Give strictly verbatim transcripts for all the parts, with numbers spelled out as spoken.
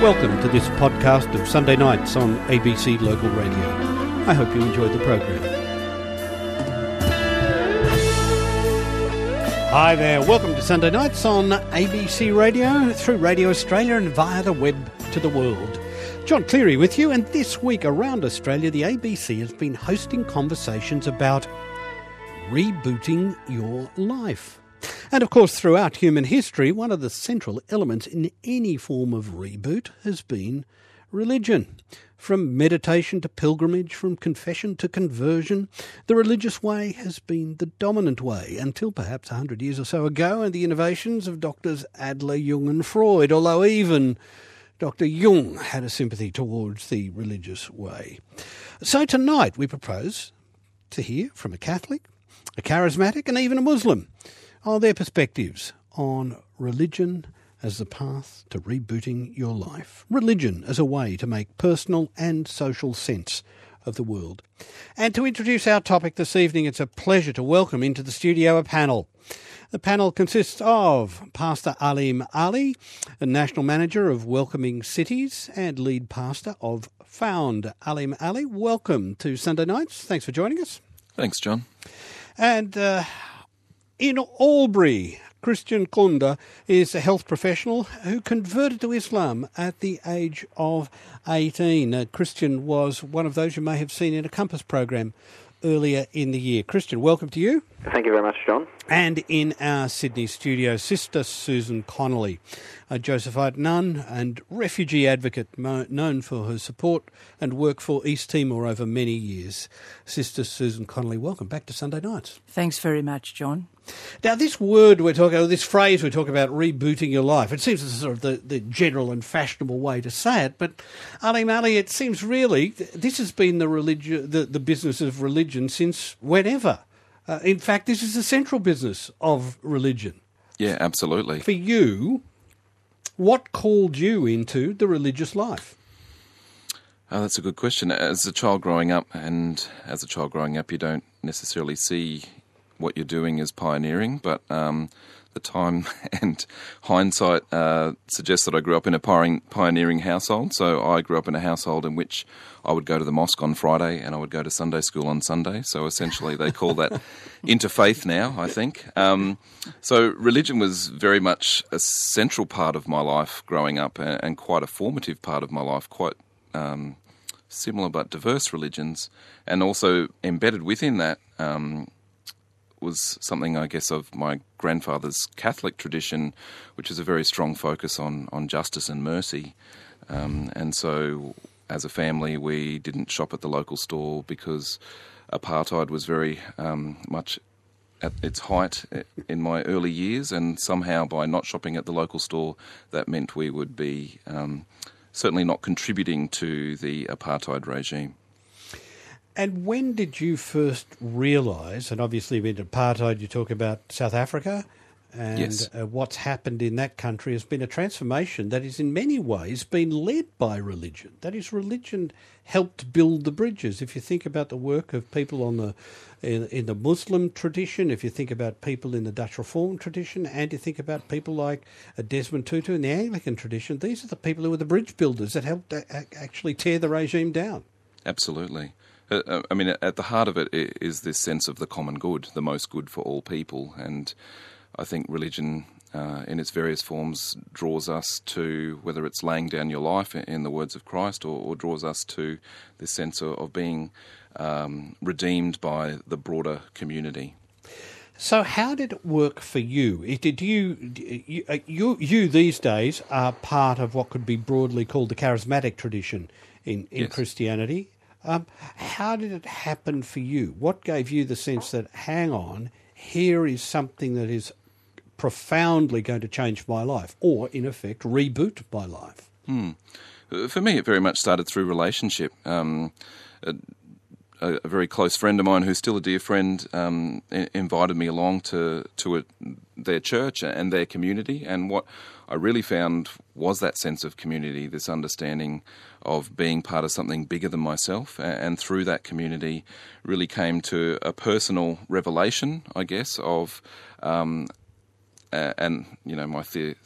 Welcome to this podcast of Sunday nights on A B C Local Radio. I hope you enjoy the program. Hi there, welcome to Sunday nights on A B C Radio, through Radio Australia and via the web to the world. John Cleary with you, and this week around Australia, the A B C has been hosting conversations about rebooting your life. And of course, throughout human history, one of the central elements in any form of reboot has been religion. From meditation to pilgrimage, from confession to conversion, the religious way has been the dominant way until perhaps one hundred years or so ago and the innovations of doctors Adler, Jung and Freud, although even Doctor Jung had a sympathy towards the religious way. So tonight we propose to hear from a Catholic, a charismatic and even a Muslim on their perspectives on religion as the path to rebooting your life. Religion as a way to make personal and social sense of the world. And to introduce our topic this evening, it's a pleasure to welcome into the studio a panel. The panel consists of Pastor Aleem Ali, a National Manager of Welcoming Cities and Lead Pastor of Found. Aleem Ali, welcome to Sunday Nights. Thanks for joining us. Thanks, John. And uh, in Albury, Christian Kunda is a health professional who converted to Islam at the age of eighteen. Uh, Christian was one of those you may have seen in a Compass program earlier in the year. Christian, welcome to you. Thank you very much, John. And in our Sydney studio, Sister Susan Connolly, a Josephite nun and refugee advocate mo- known for her support and work for East Timor over many years. Sister Susan Connolly, welcome back to Sunday Nights. Thanks very much, John. Now, this word we're talking about, this phrase we're talking about, rebooting your life, it seems sort of the, the general and fashionable way to say it, but Aleem Ali, it seems really this has been the, religi- the, the business of religion since whenever. Uh, in fact, this is the central business of religion. Yeah, absolutely. For you, what called you into the religious life? Oh, that's a good question. As a child growing up, and as a child growing up, you don't necessarily see what you're doing is pioneering, but um, the time and hindsight uh, suggests that I grew up in a pioneering household. So I grew up in a household in which I would go to the mosque on Friday and I would go to Sunday school on Sunday. So essentially they call that interfaith now, I think. Um, so religion was very much a central part of my life growing up and quite a formative part of my life, quite um, similar but diverse religions. And also embedded within that um was something, I guess, of my grandfather's Catholic tradition, which is a very strong focus on, on justice and mercy. Um, and so as a family, we didn't shop at the local store because apartheid was very um, much at its height in my early years. And somehow by not shopping at the local store, that meant we would be um, certainly not contributing to the apartheid regime. And when did you first realise, and obviously with apartheid you talk about South Africa, and yes. uh, what's happened in that country has been a transformation that is in many ways been led by religion. That is, religion helped build the bridges. If you think about the work of people on the in, in the Muslim tradition, if you think about people in the Dutch Reform tradition, and you think about people like Desmond Tutu in the Anglican tradition, these are the people who were the bridge builders that helped a- actually tear the regime down. Absolutely. I mean, at the heart of it is this sense of the common good, the most good for all people. And I think religion uh, in its various forms draws us to, whether it's laying down your life in the words of Christ or, or draws us to this sense of, of being um, redeemed by the broader community. So how did it work for you? Did you, you, you, you these days are part of what could be broadly called the charismatic tradition in, in yes. Christianity. Um, how did it happen for you? What gave you the sense that, hang on, here is something that is profoundly going to change my life or, in effect, reboot my life? Hmm. For me, it very much started through relationship. Um, a, a very close friend of mine who's still a dear friend um, invited me along to, to a, their church and their community, and what I really found was that sense of community, this understanding of being part of something bigger than myself, and through that community really came to a personal revelation, I guess, of, um, and, you know, my the-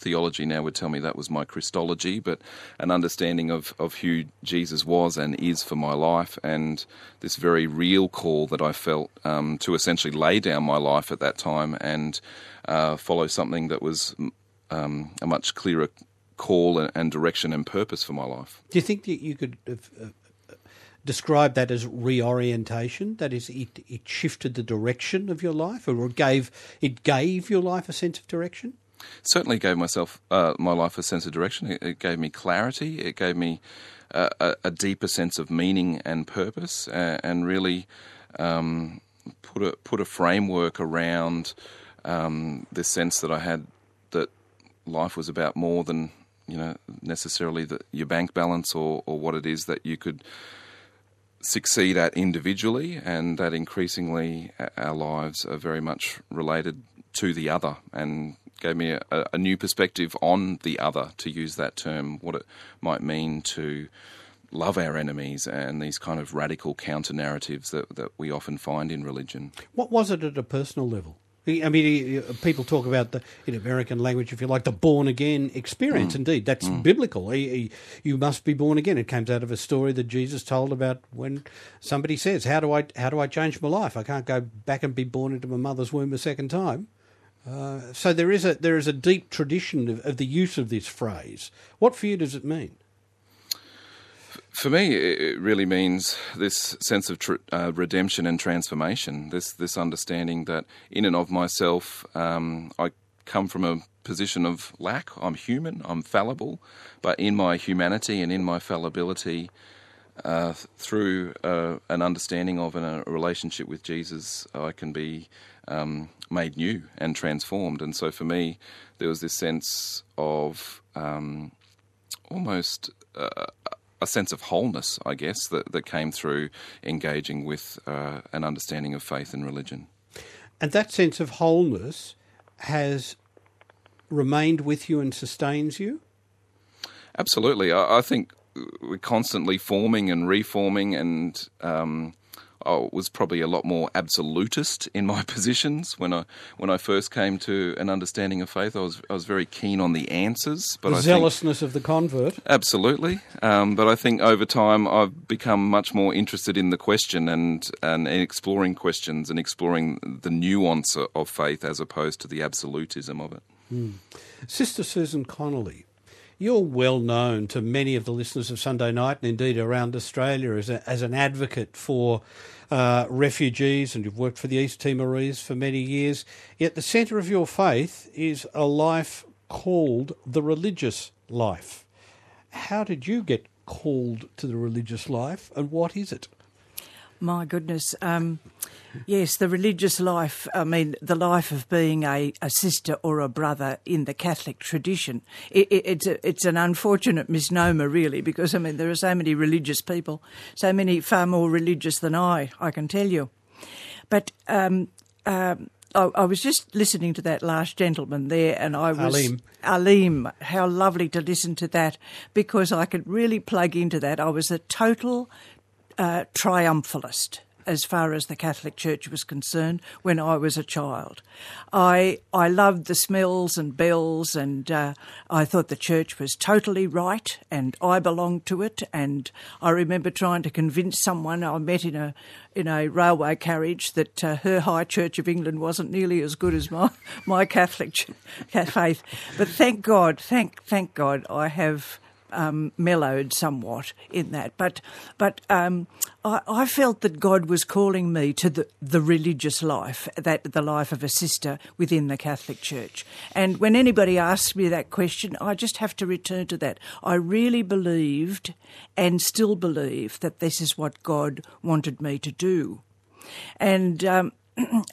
theology now would tell me that was my Christology, but an understanding of, of who Jesus was and is for my life, and this very real call that I felt um, to essentially lay down my life at that time and uh, follow something that was um, a much clearer call and, and direction and purpose for my life. Do you think that you could have, uh... describe that as reorientation? That is, it, it shifted the direction of your life, or it gave it gave your life a sense of direction? Certainly gave myself uh, my life a sense of direction. It, it gave me clarity. It gave me uh, a, a deeper sense of meaning and purpose, uh, and really um, put a put a framework around um, this sense that I had that life was about more than, you know, necessarily the, your bank balance or or what it is that you could succeed at individually, and that increasingly our lives are very much related to the other, and gave me a, a new perspective on the other, to use that term, what it might mean to love our enemies and these kind of radical counter-narratives that, that we often find in religion. What was it at a personal level? I mean, people talk about, the, in American language, if you like, the born-again experience. Mm. Indeed, that's mm. biblical. You must be born again. It comes out of a story that Jesus told about when somebody says, how do I how do I change my life? I can't go back and be born into my mother's womb a second time. Uh, so there is a there is a deep tradition of, of the use of this phrase. What for you does it mean? For me, it really means this sense of tr- uh, redemption and transformation, this this understanding that in and of myself, um, I come from a position of lack. I'm human, I'm fallible, but in my humanity and in my fallibility, uh, through uh, an understanding of and a relationship with Jesus, I can be um, made new and transformed. And so for me, there was this sense of um, almost... Uh, a sense of wholeness, I guess, that, that came through engaging with uh, an understanding of faith and religion. And that sense of wholeness has remained with you and sustains you? Absolutely. I, I think we're constantly forming and reforming, and um, I was probably a lot more absolutist in my positions. When I when I first came to an understanding of faith, I was I was very keen on the answers. But the I zealousness think, of the convert. Absolutely. Um, but I think over time I've become much more interested in the question and, and exploring questions and exploring the nuance of faith as opposed to the absolutism of it. Mm. Sister Susan Connolly, you're well known to many of the listeners of Sunday Night and indeed around Australia as, a, as an advocate for uh, refugees, and you've worked for the East Timorese for many years. Yet the centre of your faith is a life called the religious life. How did you get called to the religious life, and what is it? My goodness. Um, yes, the religious life, I mean, the life of being a, a sister or a brother in the Catholic tradition. It, it, it's, a, it's an unfortunate misnomer, really, because, I mean, there are so many religious people, so many far more religious than I, I can tell you. But um, um, I, I was just listening to that last gentleman there, and I was... Aleem. Aleem. How lovely to listen to that, because I could really plug into that. I was a total... Uh, triumphalist as far as the Catholic Church was concerned when I was a child. I I loved the smells and bells, and uh, I thought the church was totally right and I belonged to it. And I remember trying to convince someone I met in a in a railway carriage that uh, her High Church of England wasn't nearly as good as my my Catholic faith. But thank God, thank thank God, I have. Um, mellowed somewhat in that, but but um, I, I felt that God was calling me to the, the religious life, that the life of a sister within the Catholic Church. And when anybody asks me that question, I just have to return to that. I really believed, and still believe, that this is what God wanted me to do, and um,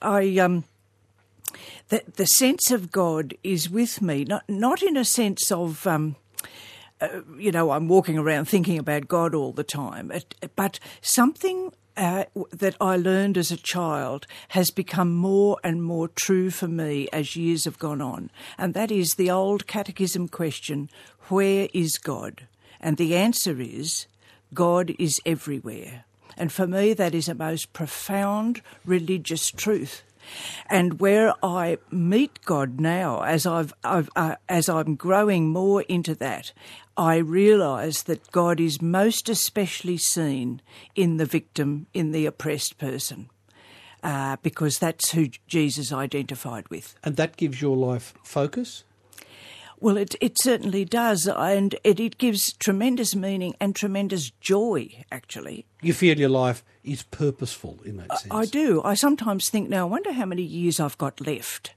I. Um, the, the sense of God is with me, not not in a sense of. Um, Uh, you know, I'm walking around thinking about God all the time. It, but something uh, that I learned as a child has become more and more true for me as years have gone on, and that is the old catechism question, where is God? And the answer is, God is everywhere. And for me, that is a most profound religious truth. And where I meet God now, as I've, I've uh, as I'm growing more into that, I realise that God is most especially seen in the victim, in the oppressed person, uh, because that's who Jesus identified with. And that gives your life focus? Well, it it certainly does, and it, it gives tremendous meaning and tremendous joy, actually. You feel your life is purposeful in that sense. I, I do. I sometimes think, now, I wonder how many years I've got left.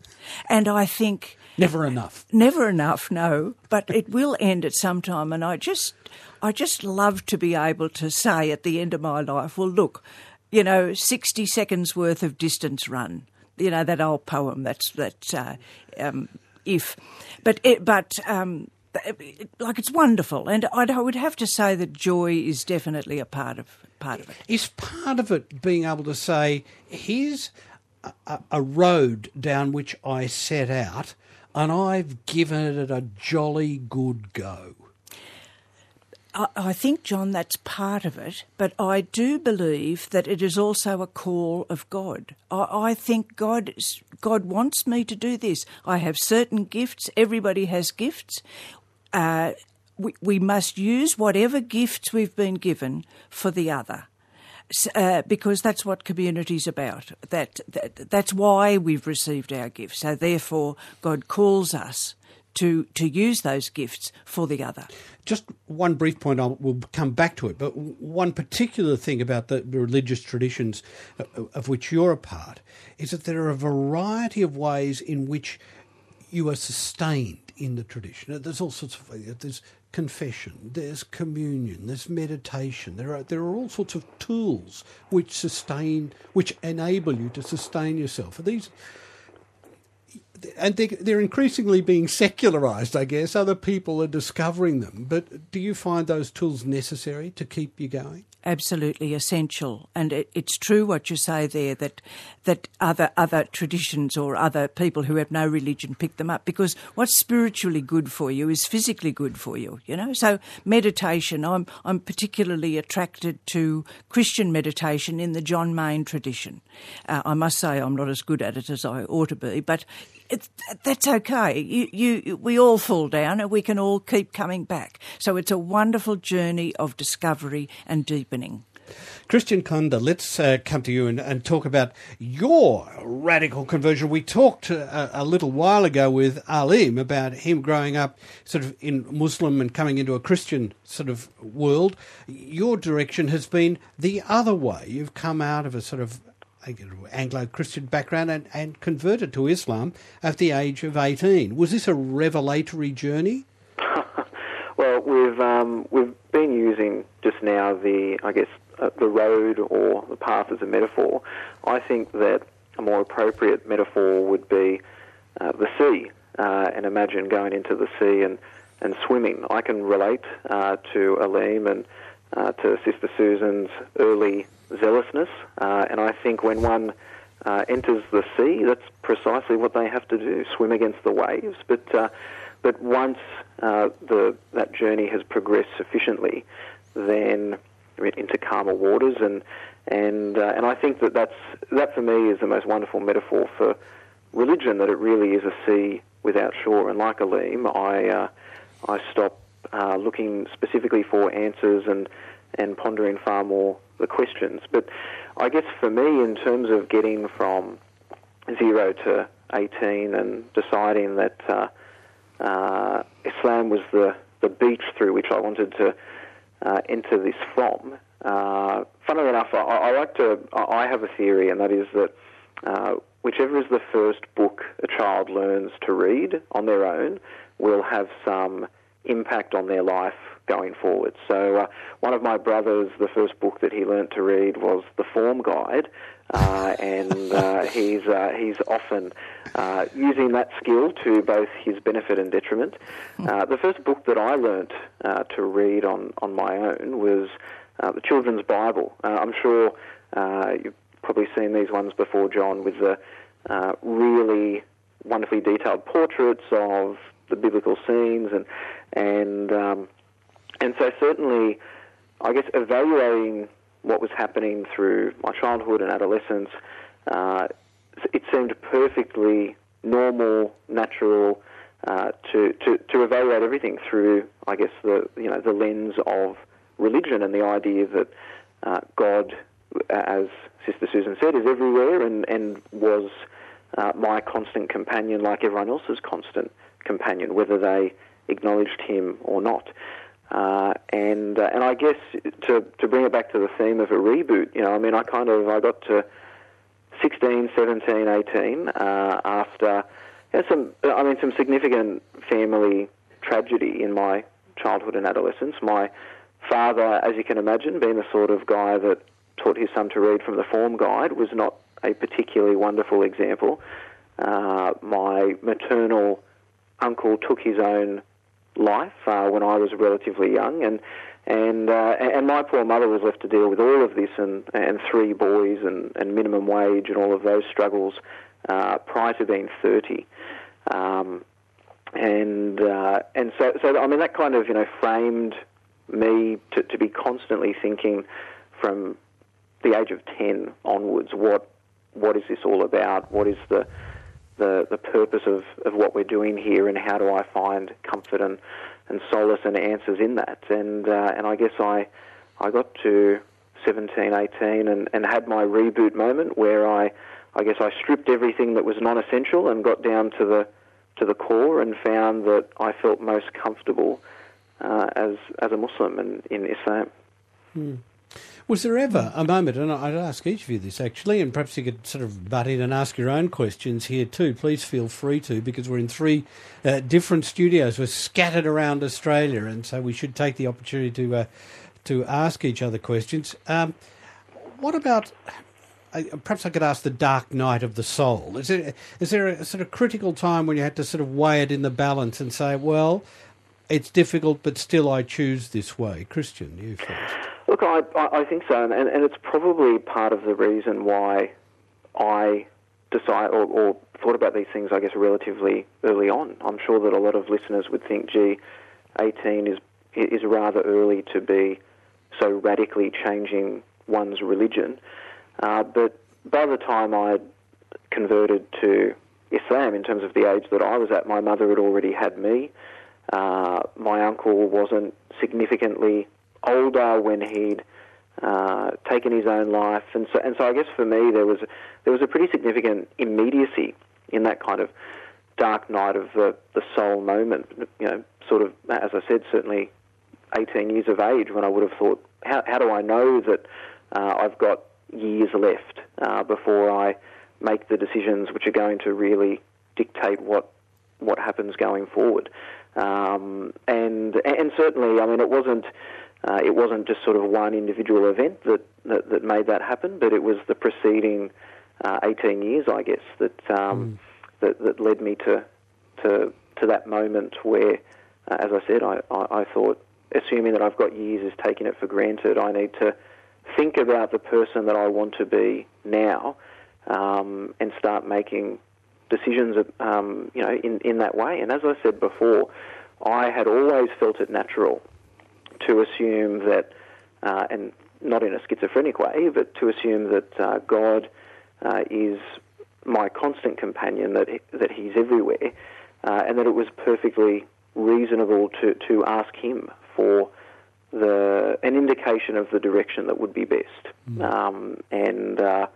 And I think... Never enough. Never enough, no. But it will end at some time, and I just, I just love to be able to say at the end of my life, well, look, you know, sixty seconds worth of distance run. You know, that old poem, that's... that. Uh, um, If, but it, but um, like it's wonderful, and I'd, I would have to say that joy is definitely a part of part of it. Is part of it being able to say, "Here's a, a road down which I set out, and I've given it a jolly good go." I, I think, John, that's part of it, but I do believe that it is also a call of God. I, I think God is. God wants me to do this. I have certain gifts. Everybody has gifts. Uh, we, we must use whatever gifts we've been given for the other, uh, because that's what community's about. That, that that's why we've received our gifts. So therefore, God calls us to to use those gifts for the other. Just one brief point, I'll, we'll come back to it, but one particular thing about the religious traditions of which you're a part is that there are a variety of ways in which you are sustained in the tradition. There's all sorts of ways. There's confession, there's communion, there's meditation. There are there are all sorts of tools which sustain, which enable you to sustain yourself. Are these... And they're increasingly being secularised, I guess. Other people are discovering them. But do you find those tools necessary to keep you going? Absolutely essential. And it, it's true what you say there, that that other other traditions or other people who have no religion pick them up, because what's spiritually good for you is physically good for you, you know. So meditation, I'm I'm particularly attracted to Christian meditation in the John Main tradition. Uh, I must say I'm not as good at it as I ought to be, but It, that's okay. You, you, we all fall down and we can all keep coming back. So it's a wonderful journey of discovery and deepening. Christian Kunda, let's uh, come to you and, and talk about your radical conversion. We talked a, a little while ago with Aleem about him growing up sort of in Muslim and coming into a Christian sort of world. Your direction has been the other way. You've come out of a sort of Anglo-Christian background and, and converted to Islam at the age of eighteen. Was this a revelatory journey? Well, we've um, we've been using just now the, I guess, uh, the road or the path as a metaphor. I think that a more appropriate metaphor would be uh, the sea, uh, and imagine going into the sea and, and swimming. I can relate uh, to Aleem and uh, to Sister Susan's early zealousness, uh, and I think when one uh, enters the sea, that's precisely what they have to do, swim against the waves. But uh, but once uh, the that journey has progressed sufficiently, then into calmer waters, and and uh, and I think that that's that for me is the most wonderful metaphor for religion, that it really is a sea without shore. And like Aleem, I uh, I stop uh, looking specifically for answers and and pondering far more the questions. But I guess for me, in terms of getting from zero to eighteen and deciding that uh, uh, Islam was the, the beach through which I wanted to uh, enter this from, uh, funnily enough, I, I like to, I have a theory, and that is that uh, whichever is the first book a child learns to read on their own will have some impact on their life going forward. So uh, one of my brothers, the first book that he learnt to read was The Form Guide, uh, and uh, he's uh, he's often uh, using that skill to both his benefit and detriment. Uh, the first book that I learnt uh, to read on, on my own was uh, the Children's Bible. Uh, I'm sure uh, you've probably seen these ones before, John, with the uh, really wonderfully detailed portraits of the biblical scenes, and and um, and so certainly, I guess, evaluating what was happening through my childhood and adolescence uh, it seemed perfectly normal, natural uh, to, to to evaluate everything through, I guess, the you know the lens of religion and the idea that uh, God, as Sister Susan said, is everywhere and and was uh, my constant companion, like everyone else's constant companion, whether they acknowledged him or not. Uh, and uh, and I guess to to bring it back to the theme of a reboot, you know, I mean, I kind of I got to sixteen, seventeen, eighteen uh, after you know, some I mean some significant family tragedy in my childhood and adolescence. My father, as you can imagine, being the sort of guy that taught his son to read from the form guide, was not a particularly wonderful example. Uh, my maternal uncle took his own life uh, when I was relatively young, and and uh, and my poor mother was left to deal with all of this, and, and three boys, and, and minimum wage, and all of those struggles uh, prior to being thirty, um, and uh, and so so I mean that kind of you know framed me to, to be constantly thinking from the age of ten onwards, what what is this all about? What is the The, the purpose of, of what we're doing here, and how do I find comfort and, and solace and answers in that? And uh, and I guess I I got to seventeen, eighteen and, and had my reboot moment where I I guess I stripped everything that was non-essential and got down to the to the core, and found that I felt most comfortable uh, as as a Muslim and in Islam. Hmm. Was there ever a moment, and I'd ask each of you this actually, and perhaps you could sort of butt in and ask your own questions here too, please feel free to, because we're in three uh, different studios, we're scattered around Australia, and so we should take the opportunity to uh, to ask each other questions. Um, what about, uh, perhaps I could ask the dark night of the soul, is there, is there a sort of critical time when you had to sort of weigh it in the balance and say, well, it's difficult, but still I choose this way? Christian, you first. Look, I, I think so, and, and it's probably part of the reason why I decided or, or thought about these things, I guess, relatively early on. I'm sure that a lot of listeners would think, gee, eighteen is is rather early to be so radically changing one's religion. Uh, but by the time I converted to Islam, in terms of the age that I was at, my mother had already had me. Uh, my uncle wasn't significantly older when he'd uh, taken his own life, and so and so. I guess for me, there was there was a pretty significant immediacy in that kind of dark night of the, the soul moment. You know, sort of, as I said, certainly eighteen years of age, when I would have thought, how how do I know that uh, I've got years left uh, before I make the decisions which are going to really dictate what what happens going forward? Um, and and certainly, I mean, it wasn't. Uh, it wasn't just sort of one individual event that, that, that made that happen, but it was the preceding uh, eighteen years, I guess, that um, mm. that, that led me to to to that moment where, uh, as I said, I, I, I thought, assuming that I've got years is taking it for granted, I need to think about the person that I want to be now, um, and start making decisions, um, you know, in, in that way. And as I said before, I had always felt it natural to assume that, uh, and not in a schizophrenic way, but to assume that uh, God uh, is my constant companion, that he, that he's everywhere, uh, and that it was perfectly reasonable to, to ask him for the an indication of the direction that would be best. Mm. Um, and uh,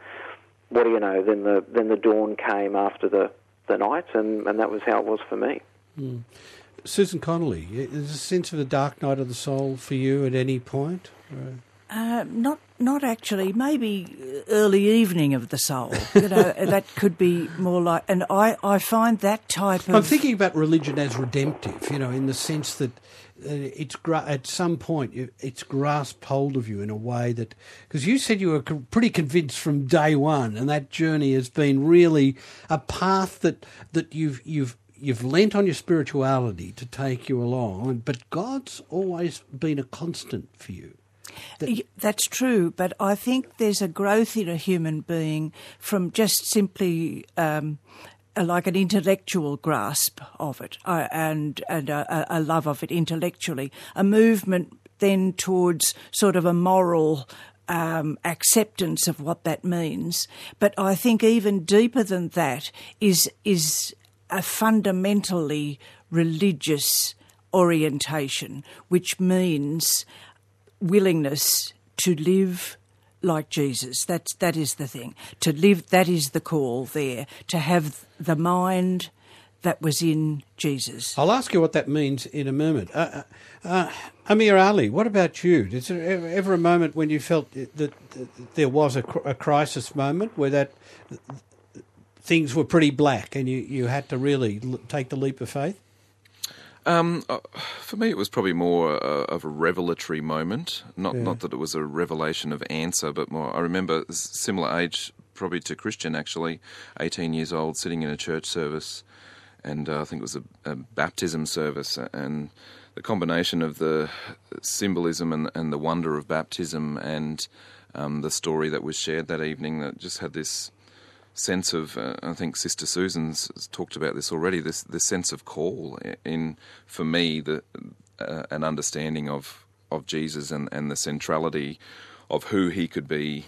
what do you know? Then the then the dawn came after the, the night, and, and that was how it was for me. Mm. Susan Connolly, is a sense of the dark night of the soul for you at any point? Uh, not, not actually. Maybe early evening of the soul. You know, that could be more like. And I, I find that type of. I'm thinking about religion as redemptive. You know, in the sense that it's gra- at some point it's grasped hold of you in a way that, because you said you were co- pretty convinced from day one, and that journey has been really a path that that you've you've. You've lent on your spirituality to take you along, but God's always been a constant for you. That- That's true, but I think there's a growth in a human being from just simply um, like an intellectual grasp of it uh, and, and a, a love of it intellectually, a movement then towards sort of a moral um, acceptance of what that means. But I think even deeper than that is is a fundamentally religious orientation, which means willingness to live like Jesus. That's, that is the thing. To live, that is the call there, to have the mind that was in Jesus. I'll ask you what that means in a moment. Uh, uh, Amir Ali, what about you? Is there ever a moment when you felt that there was a crisis moment where that things were pretty black and you, you had to really take the leap of faith? Um, for me, it was probably more uh, of a revelatory moment. Not yeah. not that it was a revelation of answer, but more. I remember similar age, probably to Christian, actually, eighteen years old, sitting in a church service, and uh, I think it was a, a baptism service, and the combination of the symbolism and, and the wonder of baptism and um, the story that was shared that evening that just had this sense of, uh, I think Sister Susan's talked about this already, this the sense of call in, for me, the uh, an understanding of, of Jesus and, and the centrality of who he could be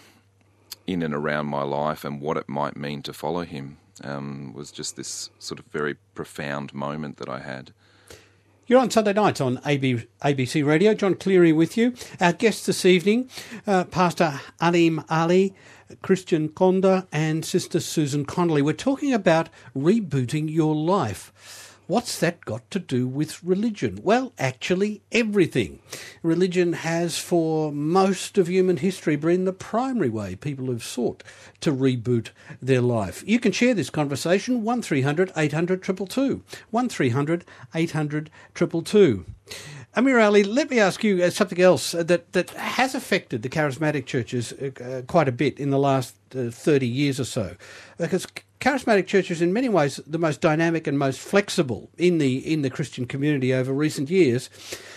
in and around my life and what it might mean to follow him um, was just this sort of very profound moment that I had. You're on Sunday nights on A B C Radio. John Cleary with you. Our guests this evening, uh, Pastor Aleem Ali, Christian Kunda and Sister Susan Connolly. We're talking about rebooting your life. What's that got to do with religion? Well, actually everything. Religion has for most of human history been the primary way people have sought to reboot their life. You can share this conversation, one three hundred eight hundred two two two, one three hundred eight hundred two two two. Amir Ali, let me ask you something else that, that has affected the charismatic churches uh, quite a bit in the last uh, thirty years or so, because charismatic churches, in many ways, the most dynamic and most flexible in the in the Christian community over recent years,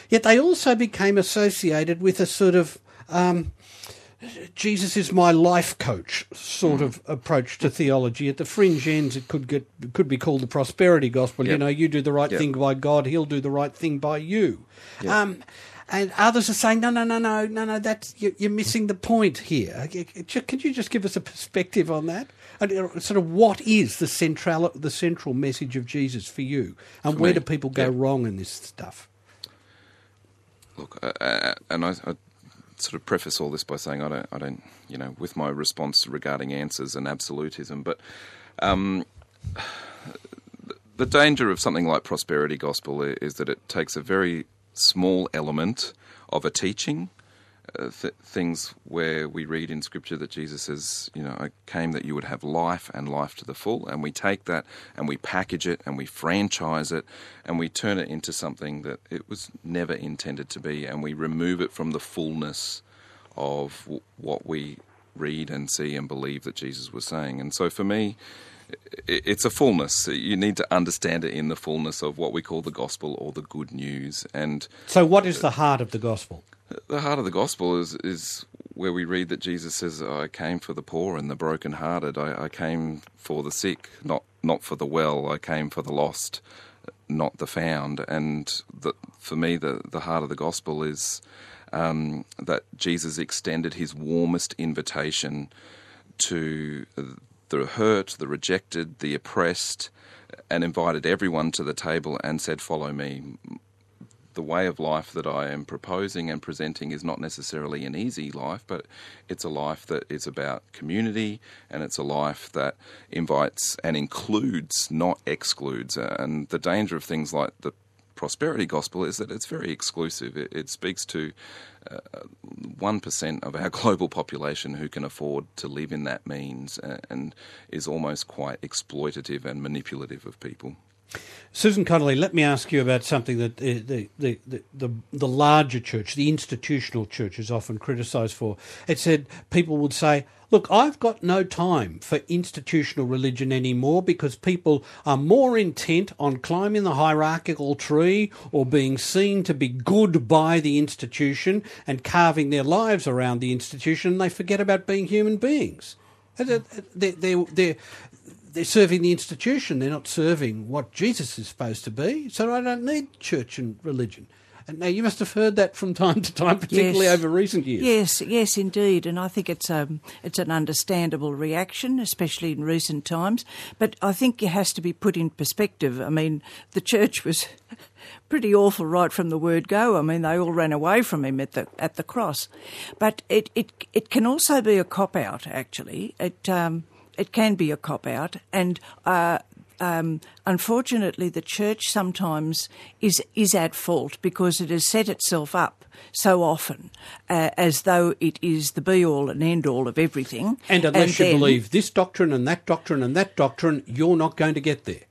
yet they also became associated with a sort of um, Jesus is my life coach sort of approach to theology. At the fringe ends, it could get could be called the prosperity gospel. Yep. You know, you do the right yep. thing by God, he'll do the right thing by you. Yep. Um, and others are saying, no, no, no, no, no, no, that's, you're missing the point here. Could you just give us a perspective on that? And sort of what is the central the central message of Jesus for you? And for where me, do people go yep. wrong in this stuff? Look, uh, and I... I sort of preface all this by saying I don't, I don't, you know, with my response regarding answers and absolutism, but um, the danger of something like prosperity gospel is that it takes a very small element of a teaching, uh, th- things where we read in Scripture that Jesus says, you know, I came that you would have life and life to the full, and we take that and we package it and we franchise it and we turn it into something that it was never intended to be, and we remove it from the fullness of w- what we read and see and believe that Jesus was saying. And so for me, it's a fullness. You need to understand it in the fullness of what we call the gospel or the good news. And so what is the heart of the gospel? The heart of the gospel is, is where we read that Jesus says, I came for the poor and the brokenhearted. I, I came for the sick, not not for the well. I came for the lost, not the found. And the, for me, the, the heart of the gospel is um, that Jesus extended his warmest invitation to the hurt, the rejected, the oppressed, and invited everyone to the table and said, follow me. The way of life that I am proposing and presenting is not necessarily an easy life, but it's a life that is about community, and it's a life that invites and includes, not excludes. And the danger of things like the prosperity gospel is that it's very exclusive. It, it speaks to uh, one percent of our global population who can afford to live in that means, uh, and is almost quite exploitative and manipulative of people. Susan Connolly, let me ask you about something that the the the, the, the larger church, the institutional church, is often criticised for. It said people would say, look, I've got no time for institutional religion anymore because people are more intent on climbing the hierarchical tree or being seen to be good by the institution and carving their lives around the institution, and they forget about being human beings. They're, they're, they're, They're serving the institution. They're not serving what Jesus is supposed to be. So I don't need church and religion. Now, you must have heard that from time to time, particularly yes. over recent years. Yes, yes, indeed. And I think it's um, it's an understandable reaction, especially in recent times. But I think it has to be put in perspective. I mean, the church was pretty awful right from the word go. I mean, they all ran away from him at the at the cross. But it it, it can also be a cop-out, actually. It, um, it can be a cop-out. And... Uh, Um, unfortunately, the church sometimes is is at fault because it has set itself up so often uh, as though it is the be-all and end-all of everything. And unless and then, you believe this doctrine and that doctrine and that doctrine, you're not going to get there.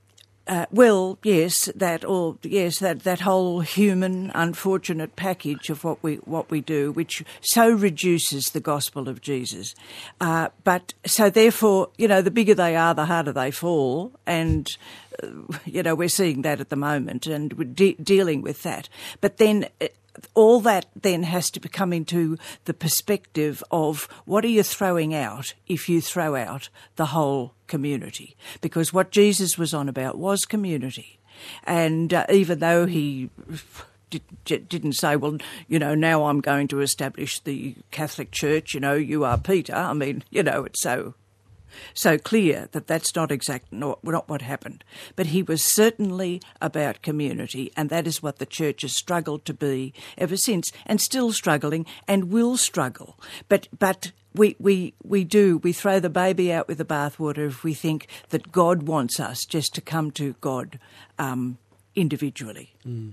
Uh, well, yes, that or yes, that, that whole human, unfortunate package of what we what we do, which so reduces the gospel of Jesus. Uh, but so therefore, you know, the bigger they are, the harder they fall, and uh, you know we're seeing that at the moment, and we're de- dealing with that. But then. Uh, All that then has to come into the perspective of what are you throwing out if you throw out the whole community? Because what Jesus was on about was community. And uh, even though he did, didn't say, well, you know, now I'm going to establish the Catholic Church, you know, you are Peter. I mean, you know, it's so... so clear that that's not exact, not, not what happened. But he was certainly about community, and that is what the church has struggled to be ever since, and still struggling, and will struggle. But but we we, we do, we throw the baby out with the bathwater if we think that God wants us just to come to God um, individually. Mm.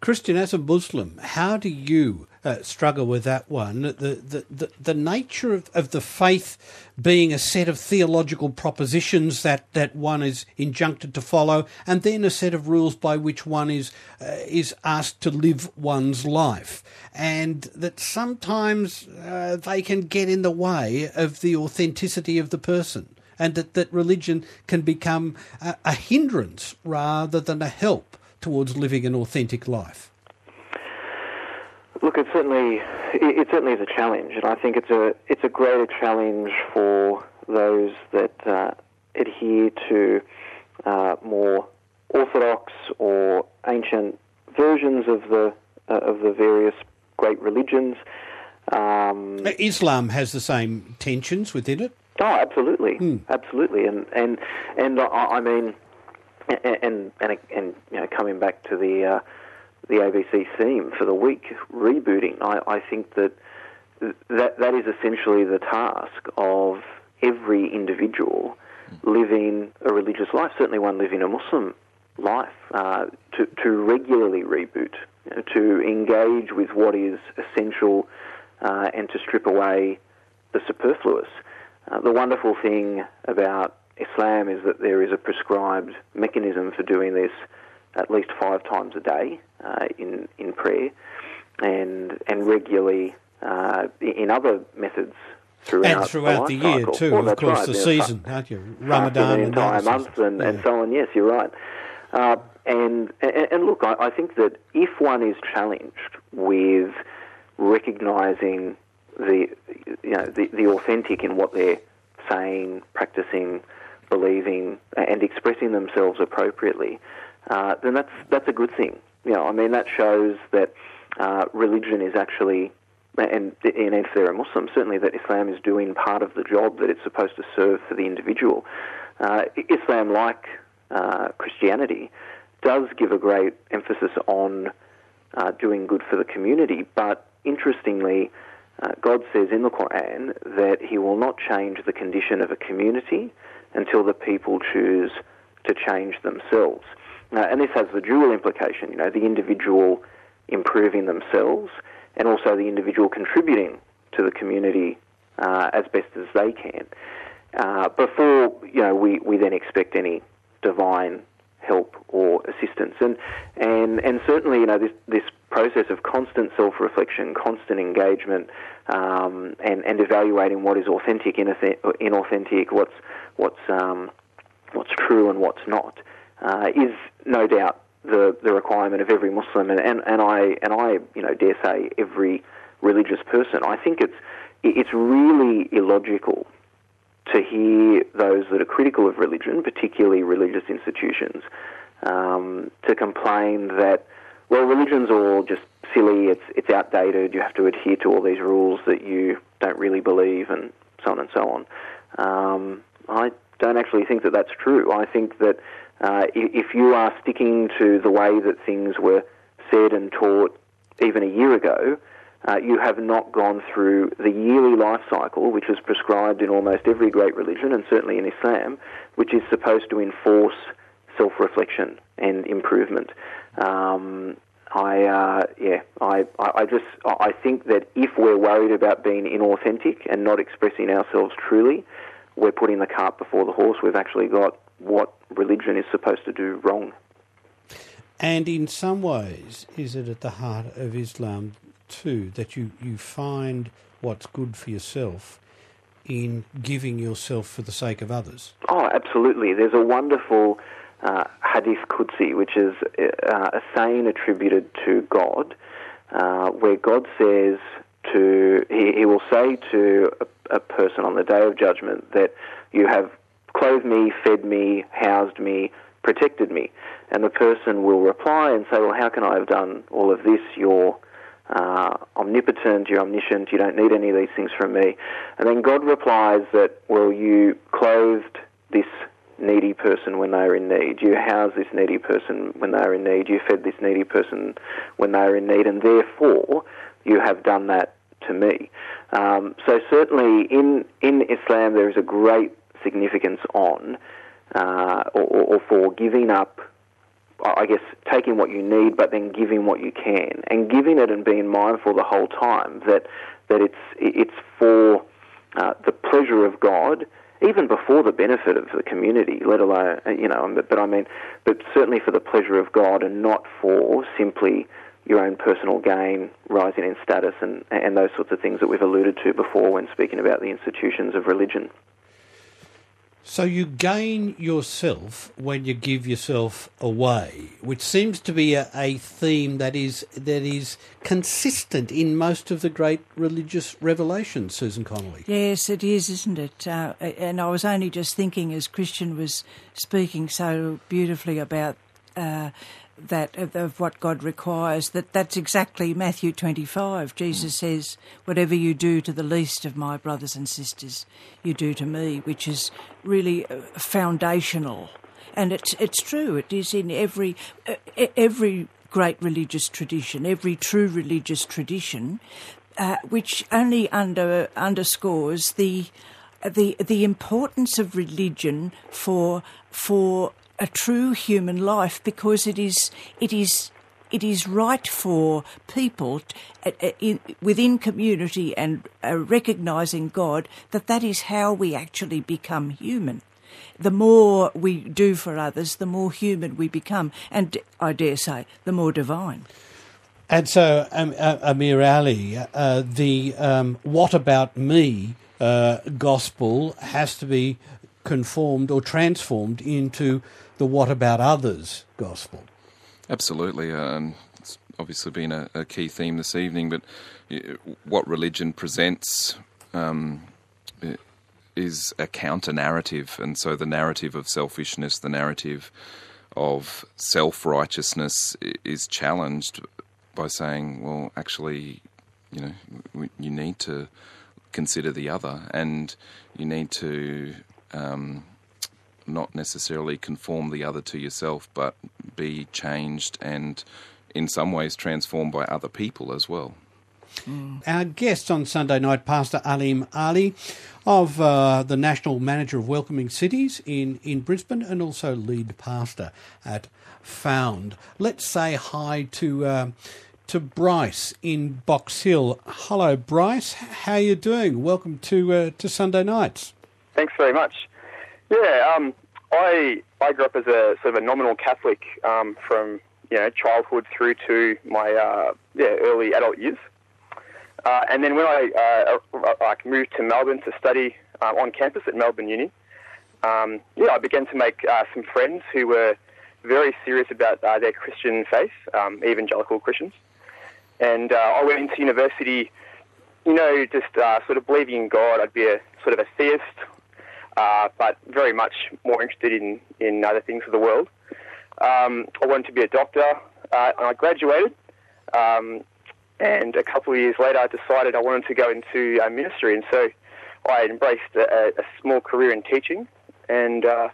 Christian, as a Muslim, how do you uh, struggle with that one, the the, the, the nature of, of the faith being a set of theological propositions that, that one is injuncted to follow, and then a set of rules by which one is uh, is asked to live one's life, and that sometimes uh, they can get in the way of the authenticity of the person? And that, that religion can become a, a hindrance rather than a help towards living an authentic life. Look, it certainly it certainly is a challenge, and I think it's a it's a greater challenge for those that uh, adhere to uh, more orthodox or ancient versions of the uh, of the various great religions. Um, Islam has the same tensions within it. Oh, absolutely, mm. absolutely, and and and I, I mean, and and and you know, coming back to the uh, the A B C theme for the week, rebooting. I, I think that that that is essentially the task of every individual living a religious life, certainly one living a Muslim life, uh, to to regularly reboot, you know, to engage with what is essential, uh, and to strip away the superfluous. Uh, the wonderful thing about Islam is that there is a prescribed mechanism for doing this at least five times a day uh, in in prayer, and and regularly uh, in other methods throughout, and throughout the, the year cycle. Too. Well, of course, right. the There's season, a, aren't you? Ramadan and entire month and, yeah. and so on. Yes, you're right. Uh, and, and and look, I, I think that if one is challenged with recognising the you know the, the authentic in what they're saying, practicing, believing, and expressing themselves appropriately, uh, then that's that's a good thing. You know, I mean, that shows that uh, religion is actually, and, and if they're a Muslim, certainly that Islam is doing part of the job that it's supposed to serve for the individual. Uh, Islam, like uh, Christianity, does give a great emphasis on uh, doing good for the community, but interestingly, Uh, God says in the Quran that he will not change the condition of a community until the people choose to change themselves. Uh, and this has the dual implication, you know, the individual improving themselves and also the individual contributing to the community uh, as best as they can uh, before, you know, we, we then expect any divine help or assistance. And and, and certainly, you know, this, this process of constant self-reflection, constant engagement, um, and, and evaluating what is authentic, inauthentic, what's what's um, what's true and what's not, uh, is no doubt the, the requirement of every Muslim, and, and, and I and I you know dare say every religious person. I think it's it's really illogical to hear those that are critical of religion, particularly religious institutions, um, to complain that, well, religion's all just silly, it's it's outdated, you have to adhere to all these rules that you don't really believe, and so on and so on. Um, I don't actually think that that's true. I think that uh, if you are sticking to the way that things were said and taught even a year ago, uh, you have not gone through the yearly life cycle, which is prescribed in almost every great religion, and certainly in Islam, which is supposed to enforce self-reflection and improvement. Um, I uh, yeah, I, I just I think that if we're worried about being inauthentic and not expressing ourselves truly, we're putting the cart before the horse. We've actually got what religion is supposed to do wrong. And in some ways, is it at the heart of Islam too that you, you find what's good for yourself in giving yourself for the sake of others? Oh, absolutely. There's a wonderful Uh, Hadith Qudsi, which is uh, a saying attributed to God, uh, where God says to, he, he will say to a, a person on the Day of Judgment that you have clothed me, fed me, housed me, protected me. And the person will reply and say, well, how can I have done all of this? You're uh, omnipotent, you're omniscient, you don't need any of these things from me. And then God replies that, well, you clothed this needy person when they are in need. You house this needy person when they are in need. You fed this needy person when they are in need, and therefore you have done that to me. Um, so certainly in in Islam there is a great significance on uh, or, or for giving up, I guess, taking what you need but then giving what you can, and giving it and being mindful the whole time that that it's it's for uh, the pleasure of God, even before the benefit of the community, let alone, you know, but, but I mean, but certainly for the pleasure of God, and not for simply your own personal gain, rising in status, and, and those sorts of things that we've alluded to before when speaking about the institutions of religion. So you gain yourself when you give yourself away, which seems to be a, a theme that is that is consistent in most of the great religious revelations, Susan Connolly. Yes, it is, isn't it? Uh, and I was only just thinking, as Christian was speaking so beautifully about uh, that, of, of what God requires, that that's exactly Matthew twenty-five. Jesus says, whatever you do to the least of my brothers and sisters, you do to me, which is really foundational. And it's it's true. It is in every every great religious tradition, every true religious tradition, uh, which only under underscores the the the importance of religion for for a true human life, because it is it is it is right for people to, in, within community and uh, recognising God, that that is how we actually become human. The more we do for others, the more human we become, and I dare say, the more divine. And so, um, uh, Aleem Ali, uh, the um, "What about me?" uh, gospel has to be conformed or transformed into the what about others gospel. Absolutely. Um, it's obviously been a, a key theme this evening, but what religion presents um, is a counter-narrative, and so the narrative of selfishness, the narrative of self-righteousness is challenged by saying, well, actually, you know, you need to consider the other, and you need to Um, not necessarily conform the other to yourself, but be changed and in some ways transformed by other people as well. Mm. Our guest on Sunday night, Pastor Aleem Ali of uh, the National Manager of Welcoming Cities in, in Brisbane, and also lead pastor at Found. Let's say hi to uh, to Bryce in Box Hill. Hello, Bryce. How are you doing? Welcome to uh, to Sunday nights. Thanks very much. Yeah, um, I I grew up as a sort of a nominal Catholic um, from you know childhood through to my uh, yeah early adult years, uh, and then when I uh, I moved to Melbourne to study uh, on campus at Melbourne Uni, um, yeah, I began to make uh, some friends who were very serious about uh, their Christian faith, um, evangelical Christians, and uh, I went into university, you know, just uh, sort of believing in God. I'd be a sort of a theist. Uh, but very much more interested in, in other things of the world. Um, I wanted to be a doctor, uh, and I graduated um, And a couple of years later, I decided I wanted to go into uh, ministry, and so I embraced a, a small career in teaching, and uh,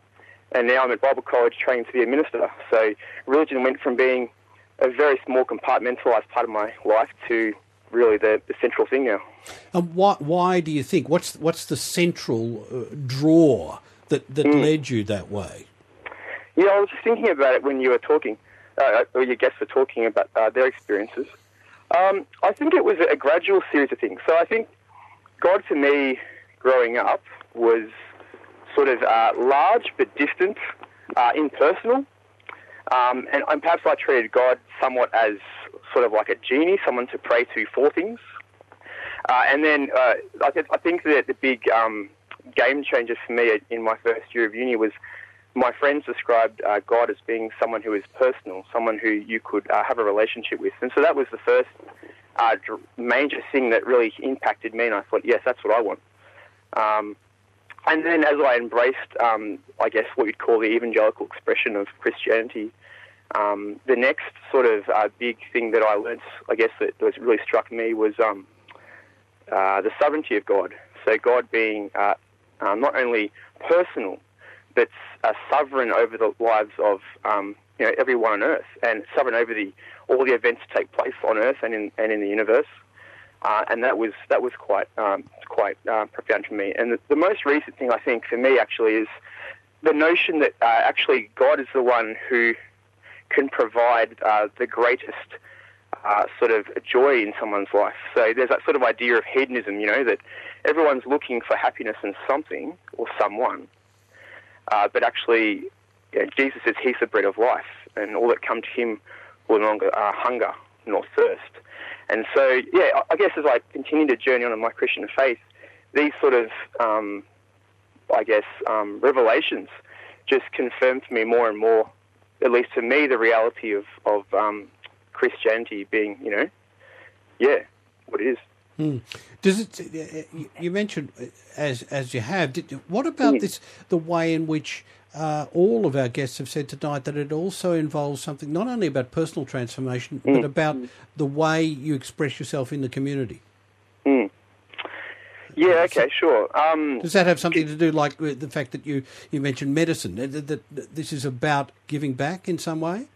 and now I'm at Bible college training to be a minister. So religion went from being a very small compartmentalised part of my life to really the, the central thing now. And why, why do you think? What's what's the central uh, draw that, that mm. led you that way? Yeah, I was just thinking about it when you were talking, uh, or your guests were talking about uh, their experiences. Um, I think it was a gradual series of things. So I think God for me growing up was sort of uh, large but distant, uh, impersonal. Um, and, and perhaps I treated God somewhat as sort of like a genie, someone to pray to for things. Uh, and then uh, I, th- I think that the big um, game changer for me in my first year of uni was my friends described uh, God as being someone who is personal, someone who you could uh, have a relationship with. And so that was the first uh, major thing that really impacted me, and I thought, yes, that's what I want. Um, and then as I embraced, um, I guess, what you'd call the evangelical expression of Christianity, um, the next sort of uh, big thing that I learned, I guess, that was really struck me was um, uh, the sovereignty of God. So God being uh, uh, not only personal, that's uh, sovereign over the lives of um, you know everyone on Earth, and sovereign over the all the events that take place on Earth and in and in the universe, uh, and that was that was quite um, quite uh, profound for me. And the, the most recent thing I think for me actually is the notion that uh, actually God is the one who can provide uh, the greatest uh, sort of joy in someone's life. So there's that sort of idea of hedonism, you know, that everyone's looking for happiness in something or someone. Uh, but actually, you know, Jesus says he's the bread of life, and all that come to him will no longer uh, hunger nor thirst. And so, yeah, I guess as I continue to journey on in my Christian faith, these sort of, um, I guess, um, revelations just confirm to me more and more, at least to me, the reality of, of um, Christianity being, you know, yeah, what it is. Hmm. Does it? You mentioned as as you have. Did, what about this? The way in which uh, all of our guests have said tonight that it also involves something not only about personal transformation, mm. but about the way you express yourself in the community. Mm. Yeah. Okay. Sure. Um, does that have something to do, like with the fact that you you mentioned medicine? That, that this is about giving back in some way.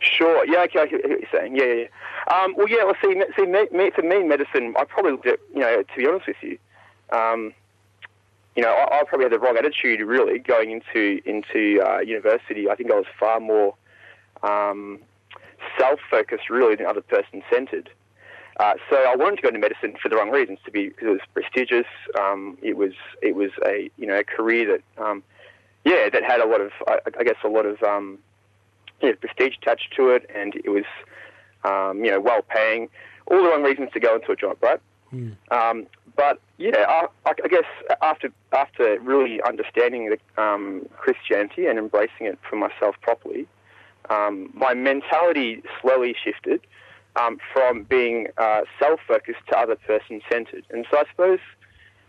Sure. Yeah. Okay. I hear what you're saying. Yeah. Yeah. yeah. Um, well. Yeah. Well. See. See. Me, me, for me, medicine. I probably looked at. You know. To be honest with you, um, you know, I, I probably had the wrong attitude really going into into uh, university. I think I was far more um, self-focused really than other person-centered. Uh, so I wanted to go into medicine for the wrong reasons. To be because it was prestigious. Um, it was. It was a you know a career that um, yeah that had a lot of I, I guess a lot of um, you know, prestige attached to it, and it was, um, you know, well-paying. All the wrong reasons to go into a job, right? Mm. Um, but yeah, I, I guess after after really understanding the, um, Christianity and embracing it for myself properly, um, my mentality slowly shifted um, from being uh, self-focused to other person-centered, and so I suppose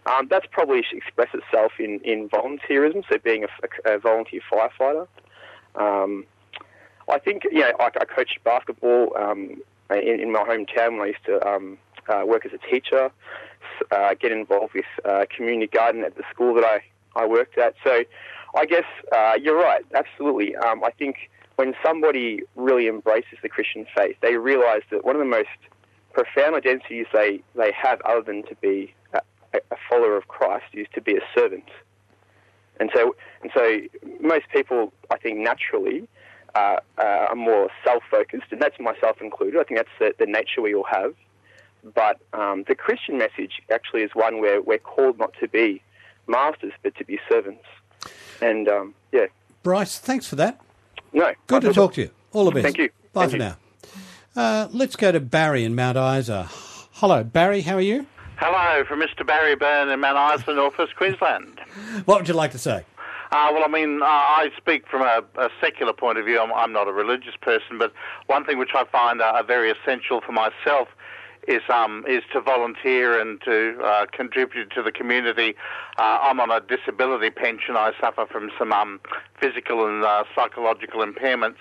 um, that's probably expressed itself in, in volunteerism. So being a, a volunteer firefighter. Um, I think, you know, I, I coached basketball um, in, in my hometown when I used to um, uh, work as a teacher, uh, get involved with uh, community garden at the school that I, I worked at. So I guess uh, you're right, absolutely. Um, I think when somebody really embraces the Christian faith, they realise that one of the most profound identities they, they have other than to be a, a follower of Christ is to be a servant. And so, and so most people, I think, naturally... Uh, uh, are more self-focused, and that's myself included. I think that's the, the nature we all have. But um, the Christian message actually is one where we're called not to be masters, but to be servants. And, um, yeah. Bryce, thanks for that. No. Good to talk to you. All the best. Thank you. Bye for now. Uh, let's go to Barry in Mount Isa. Hello, Barry. How are you? Hello, from Mister Barry Byrne in Mount Isa, Northwest Queensland. What would you like to say? Uh, well, I mean, uh, I speak from a, a secular point of view. I'm, I'm not a religious person, but one thing which I find uh, very essential for myself is um is to volunteer and to uh, contribute to the community. Uh, I'm on a disability pension. I suffer from some um physical and uh, psychological impairments,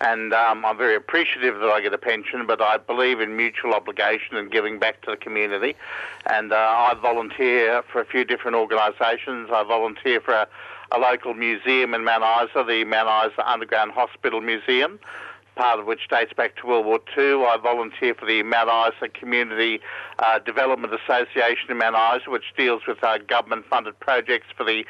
and um, I'm very appreciative that I get a pension, but I believe in mutual obligation and giving back to the community. And uh, I volunteer for a few different organisations. I volunteer for a, a local museum in Mount Isa, the Mount Isa Underground Hospital Museum, part of which dates back to World War Two. I volunteer for the Mount Isa Community uh, Development Association in Mount Isa, which deals with uh, government-funded projects for the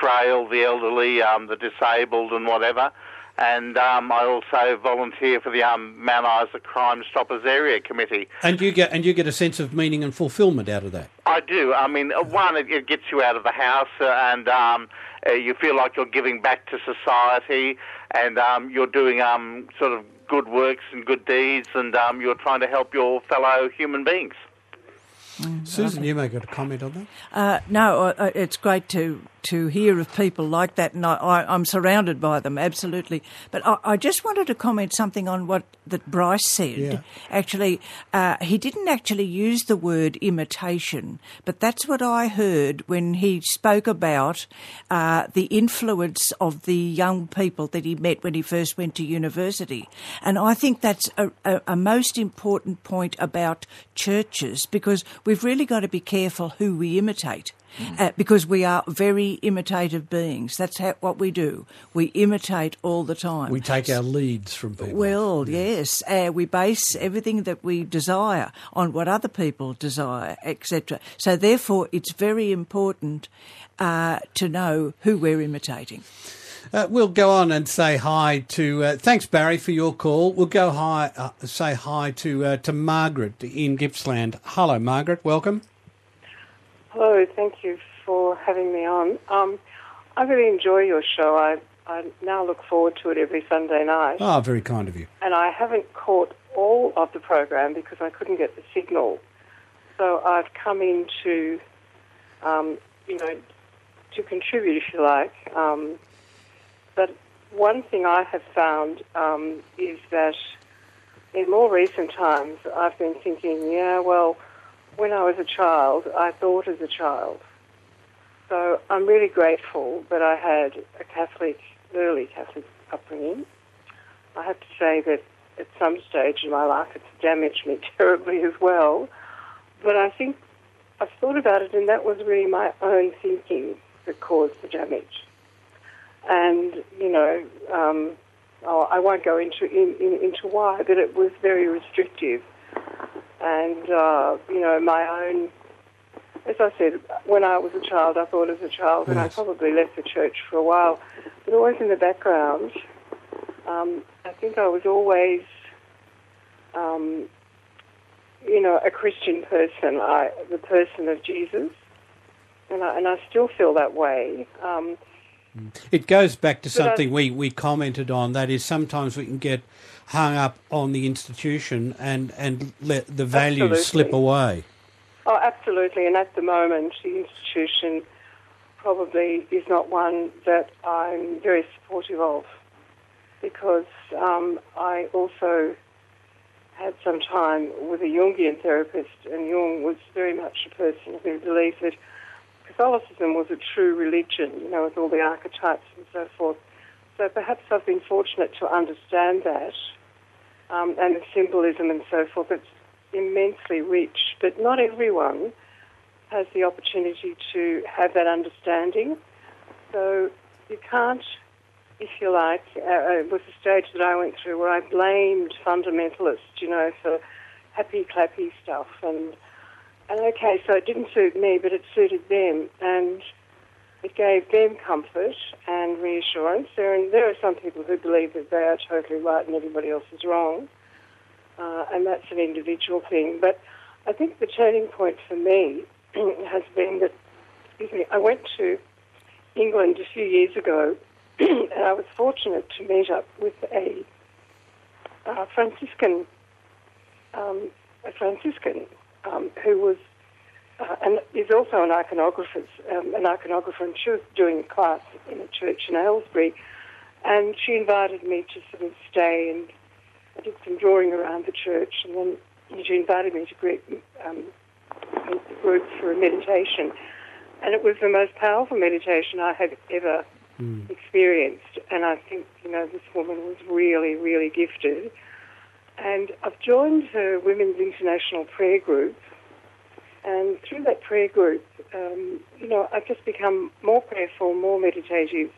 frail, the elderly, um, the disabled and whatever. And um, I also volunteer for the um, Mount Isa Crime Stoppers Area Committee. And you get and you get a sense of meaning and fulfilment out of that? I do. I mean, one, it, it gets you out of the house uh, and um, uh, you feel like you're giving back to society, and um, you're doing um, sort of good works and good deeds, and um, you're trying to help your fellow human beings. Mm, Susan, you may got a comment on that. Uh, no, uh, it's great to, to hear of people like that, and I, I, I'm surrounded by them, absolutely. But I, I just wanted to comment something on what that Bryce said. Yeah. Actually, uh, he didn't actually use the word imitation, but that's what I heard when he spoke about uh, the influence of the young people that he met when he first went to university. And I think that's a, a, a most important point about churches, because we've really got to be careful who we imitate, uh, because we are very imitative beings. That's how, what we do. We imitate all the time. We take our leads from people. Well, yeah. yes. Uh, we base everything that we desire on what other people desire, et cetera. So therefore, it's very important uh, to know who we're imitating. Uh, we'll go on and say hi to... Uh, thanks, Barry, for your call. We'll go hi, uh, say hi to uh, to Margaret in Gippsland. Hello, Margaret. Welcome. Hello. Thank you for having me on. Um, I really enjoy your show. I, I now look forward to it every Sunday night. Ah, oh, very kind of you. And I haven't caught all of the program because I couldn't get the signal. So I've come in to, um, you know, to contribute, if you like, um... But one thing I have found um, is that in more recent times I've been thinking, yeah, well, when I was a child, I thought as a child. So I'm really grateful that I had a Catholic, early Catholic upbringing. I have to say that at some stage in my life it's damaged me terribly as well. But I think I've thought about it, and that was really my own thinking that caused the damage. And, you know, um, oh, I won't go into in, in, into why, but it was very restrictive. And, uh, you know, my own, as I said, when I was a child, I thought as a child, and I probably left the church for a while, but always in the background, um, I think I was always, um, you know, a Christian person, I, the person of Jesus, and I, and I still feel that way. Um It goes back to something we, we commented on, that is sometimes we can get hung up on the institution and, and let the values absolutely. slip away. Oh, absolutely, and at the moment the institution probably is not one that I'm very supportive of, because um, I also had some time with a Jungian therapist, and Jung was very much a person who believed that Catholicism was a true religion, you know, with all the archetypes and so forth. So perhaps I've been fortunate to understand that, um, and the symbolism and so forth. It's immensely rich, but not everyone has the opportunity to have that understanding. So you can't, if you like, uh, it was a stage that I went through where I blamed fundamentalists, you know, for happy-clappy stuff and... And okay, so it didn't suit me, but it suited them, and it gave them comfort and reassurance. There, and there are some people who believe that they are totally right and everybody else is wrong, uh, and that's an individual thing. But I think the turning point for me has been that, excuse me, I went to England a few years ago, and I was fortunate to meet up with a uh, Franciscan, um, a Franciscan. Um, who was, uh, and is also an iconographer, um, an iconographer, and she was doing a class in a church in Aylesbury, and she invited me to sort of stay, and I did some drawing around the church, and then you invited me to group, um, group for a meditation, and it was the most powerful meditation I have ever mm. experienced. And I think, you know, this woman was really, really gifted. And I've joined her Women's International Prayer Group, and through that prayer group, um, you know, I've just become more prayerful, more meditative,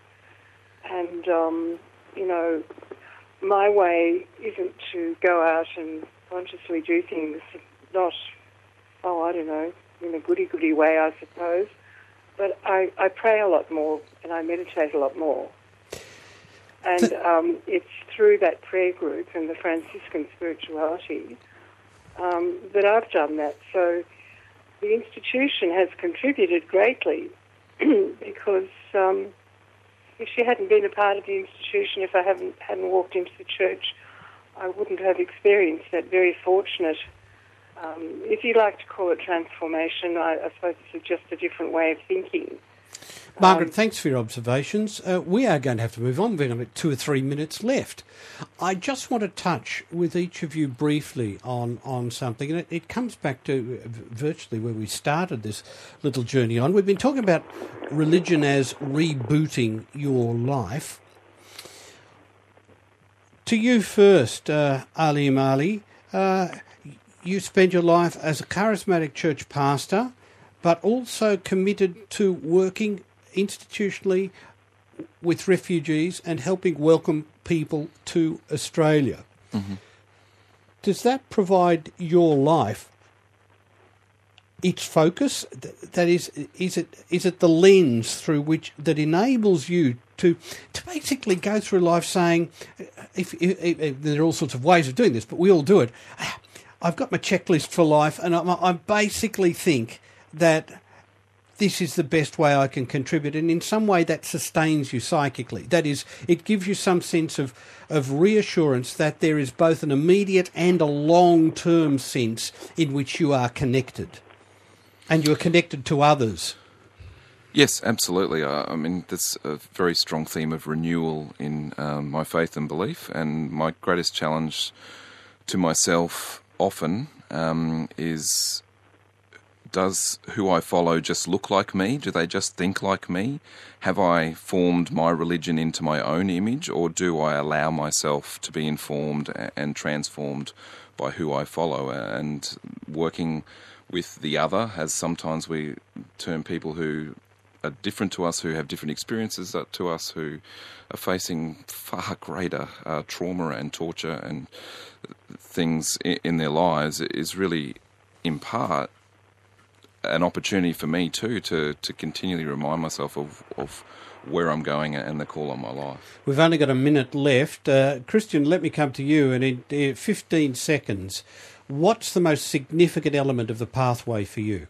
and, um, you know, my way isn't to go out and consciously do things, not, oh, I don't know, in a goody-goody way, I suppose, but I, I pray a lot more and I meditate a lot more. And um, it's through that prayer group and the Franciscan spirituality um, that I've done that. So the institution has contributed greatly because um, if she hadn't been a part of the institution, if I hadn't, hadn't walked into the church, I wouldn't have experienced that very fortunate, um, if you like to call it transformation, I, I suppose it's just a different way of thinking. Margaret, um, thanks for your observations. Uh, we are going to have to move on. We've got about two or three minutes left. I just want to touch with each of you briefly on, on something, and it, it comes back to virtually where we started this little journey on. We've been talking about religion as rebooting your life. To you first, uh, Aleem Ali. Uh, you spent your life as a charismatic church pastor, but also committed to working institutionally with refugees and helping welcome people to Australia. Mm-hmm. Does that provide your life its focus? That is, is it is it the lens through which that enables you to to basically go through life saying, if, if, if, if there are all sorts of ways of doing this, but we all do it. I've got my checklist for life, and I, I basically think that this is the best way I can contribute, and in some way that sustains you psychically. That is, it gives you some sense of, of reassurance that there is both an immediate and a long-term sense in which you are connected, and you are connected to others. Yes, absolutely. I, I mean, that's a very strong theme of renewal in um, my faith and belief, and my greatest challenge to myself often um, is... does who I follow just look like me? Do they just think like me? Have I formed my religion into my own image, or do I allow myself to be informed and transformed by who I follow? And working with the other, as sometimes we term people who are different to us, who have different experiences to us, who are facing far greater uh, trauma and torture and things in their lives, is really, in part, an opportunity for me too to, to continually remind myself of, of where I'm going and the call on my life. We've only got a minute left. Uh, Christian, let me come to you, and in, in fifteen seconds, what's the most significant element of the pathway for you?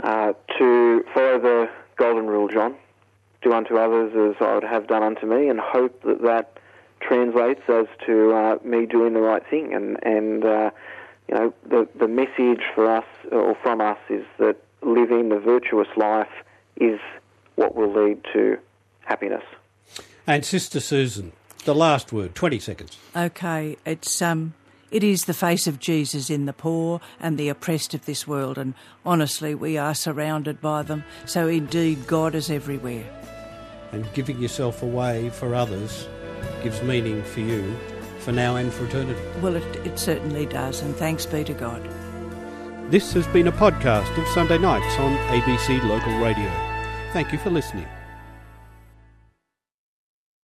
Uh, to follow the golden rule, John. Do unto others as I would have done unto me, and hope that that translates as to uh, me doing the right thing. And, and uh, you know, the, the message for us or from us is that living the virtuous life is what will lead to happiness. And Sister Susan, the last word, twenty seconds. Okay, it's um, it is the face of Jesus in the poor and the oppressed of this world, and honestly, we are surrounded by them. So indeed, God is everywhere. And giving yourself away for others gives meaning for you, for now and for eternity. Well, it, it certainly does, and thanks be to God. This has been a podcast of Sunday Nights on A B C Local Radio. Thank you for listening.